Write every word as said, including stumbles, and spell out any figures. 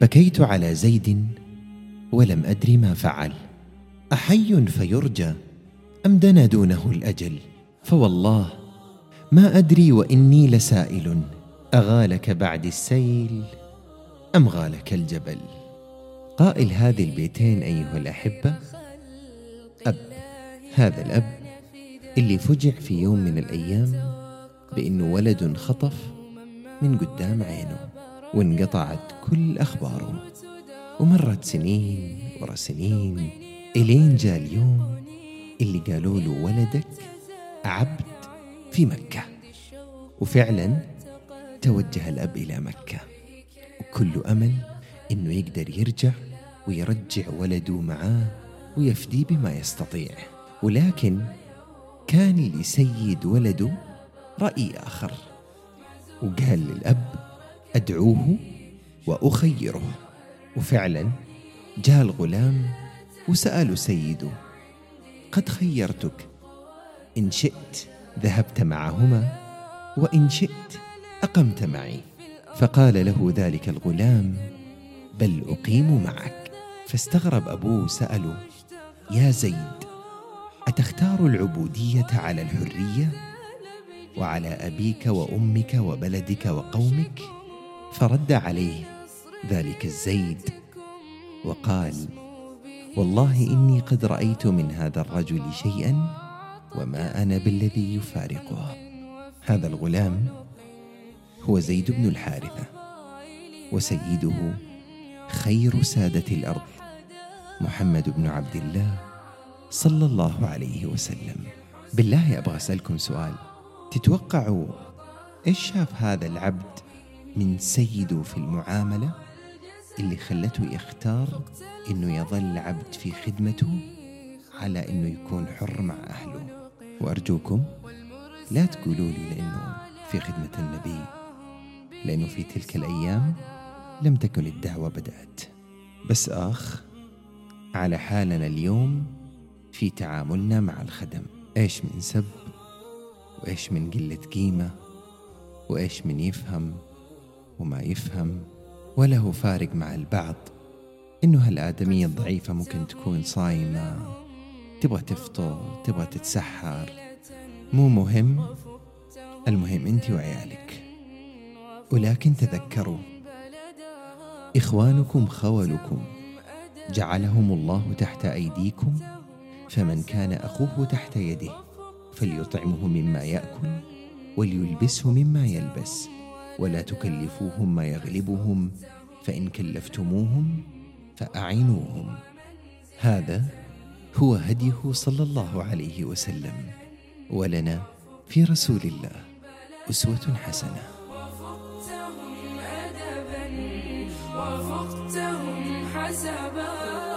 بكيت على زيد ولم أدري ما فعل، أحي فيرجى أم دنا دونه الأجل؟ فوالله ما أدري وإني لسائل، أغالك بعد السيل أم غالك الجبل؟ قائل هذه البيتين أيها الأحبة أب، هذا الأب اللي فجع في يوم من الأيام بأنه ولد خطف من قدام عينه وانقطعت كل أخباره، ومرت سنين ورا سنين إلين جاء اليوم اللي قالوا له ولدك عبد في مكة. وفعلا توجه الأب إلى مكة وكل أمل إنه يقدر يرجع ويرجع ولده معاه ويفدي بما يستطيع، ولكن كان لسيد ولده رأي آخر وقال للأب أدعوه وأخيره. وفعلا جاء الغلام وسأل سيده قد خيرتك، إن شئت ذهبت معهما وإن شئت أقمت معي. فقال له ذلك الغلام بل أقيم معك. فاستغرب أبوه سأله يا زيد أتختار العبودية على الحرية وعلى أبيك وأمك وبلدك وقومك؟ فرد عليه ذلك الزيد وقال والله إني قد رأيت من هذا الرجل شيئا وما أنا بالذي يفارقه. هذا الغلام هو زيد بن الحارثة، وسيده خير سادة الأرض محمد بن عبد الله صلى الله عليه وسلم. بالله أبغى أسألكم سؤال، تتوقعوا إيش شاف هذا العبد من سيده في المعاملة اللي خلته يختار إنه يظل عبد في خدمته على إنه يكون حر مع أهله؟ وأرجوكم لا تقولوا لي لأنه في خدمة النبي، لأنه في تلك الأيام لم تكن الدعوة بدأت، بس آخ على حالنا اليوم في تعاملنا مع الخدم، إيش من سب وإيش من قلة قيمة وإيش من يفهم وما يفهم. ولا هو فارق مع البعض إنه هالآدمية الضعيفة ممكن تكون صايمة، تبغى تفطر، تبغى تتسحر، مو مهم، المهم أنت وعيالك. ولكن تذكروا إخوانكم خولكم جعلهم الله تحت أيديكم، فمن كان أخوه تحت يده فليطعمه مما يأكل وليلبسه مما يلبس، ولا تكلفوهم ما يغلبهم، فإن كلفتموهم فأعينوهم. هذا هو هديه صلى الله عليه وسلم، ولنا في رسول الله أسوة حسنة. وفقتهم أدبا وفقتهم حسبا.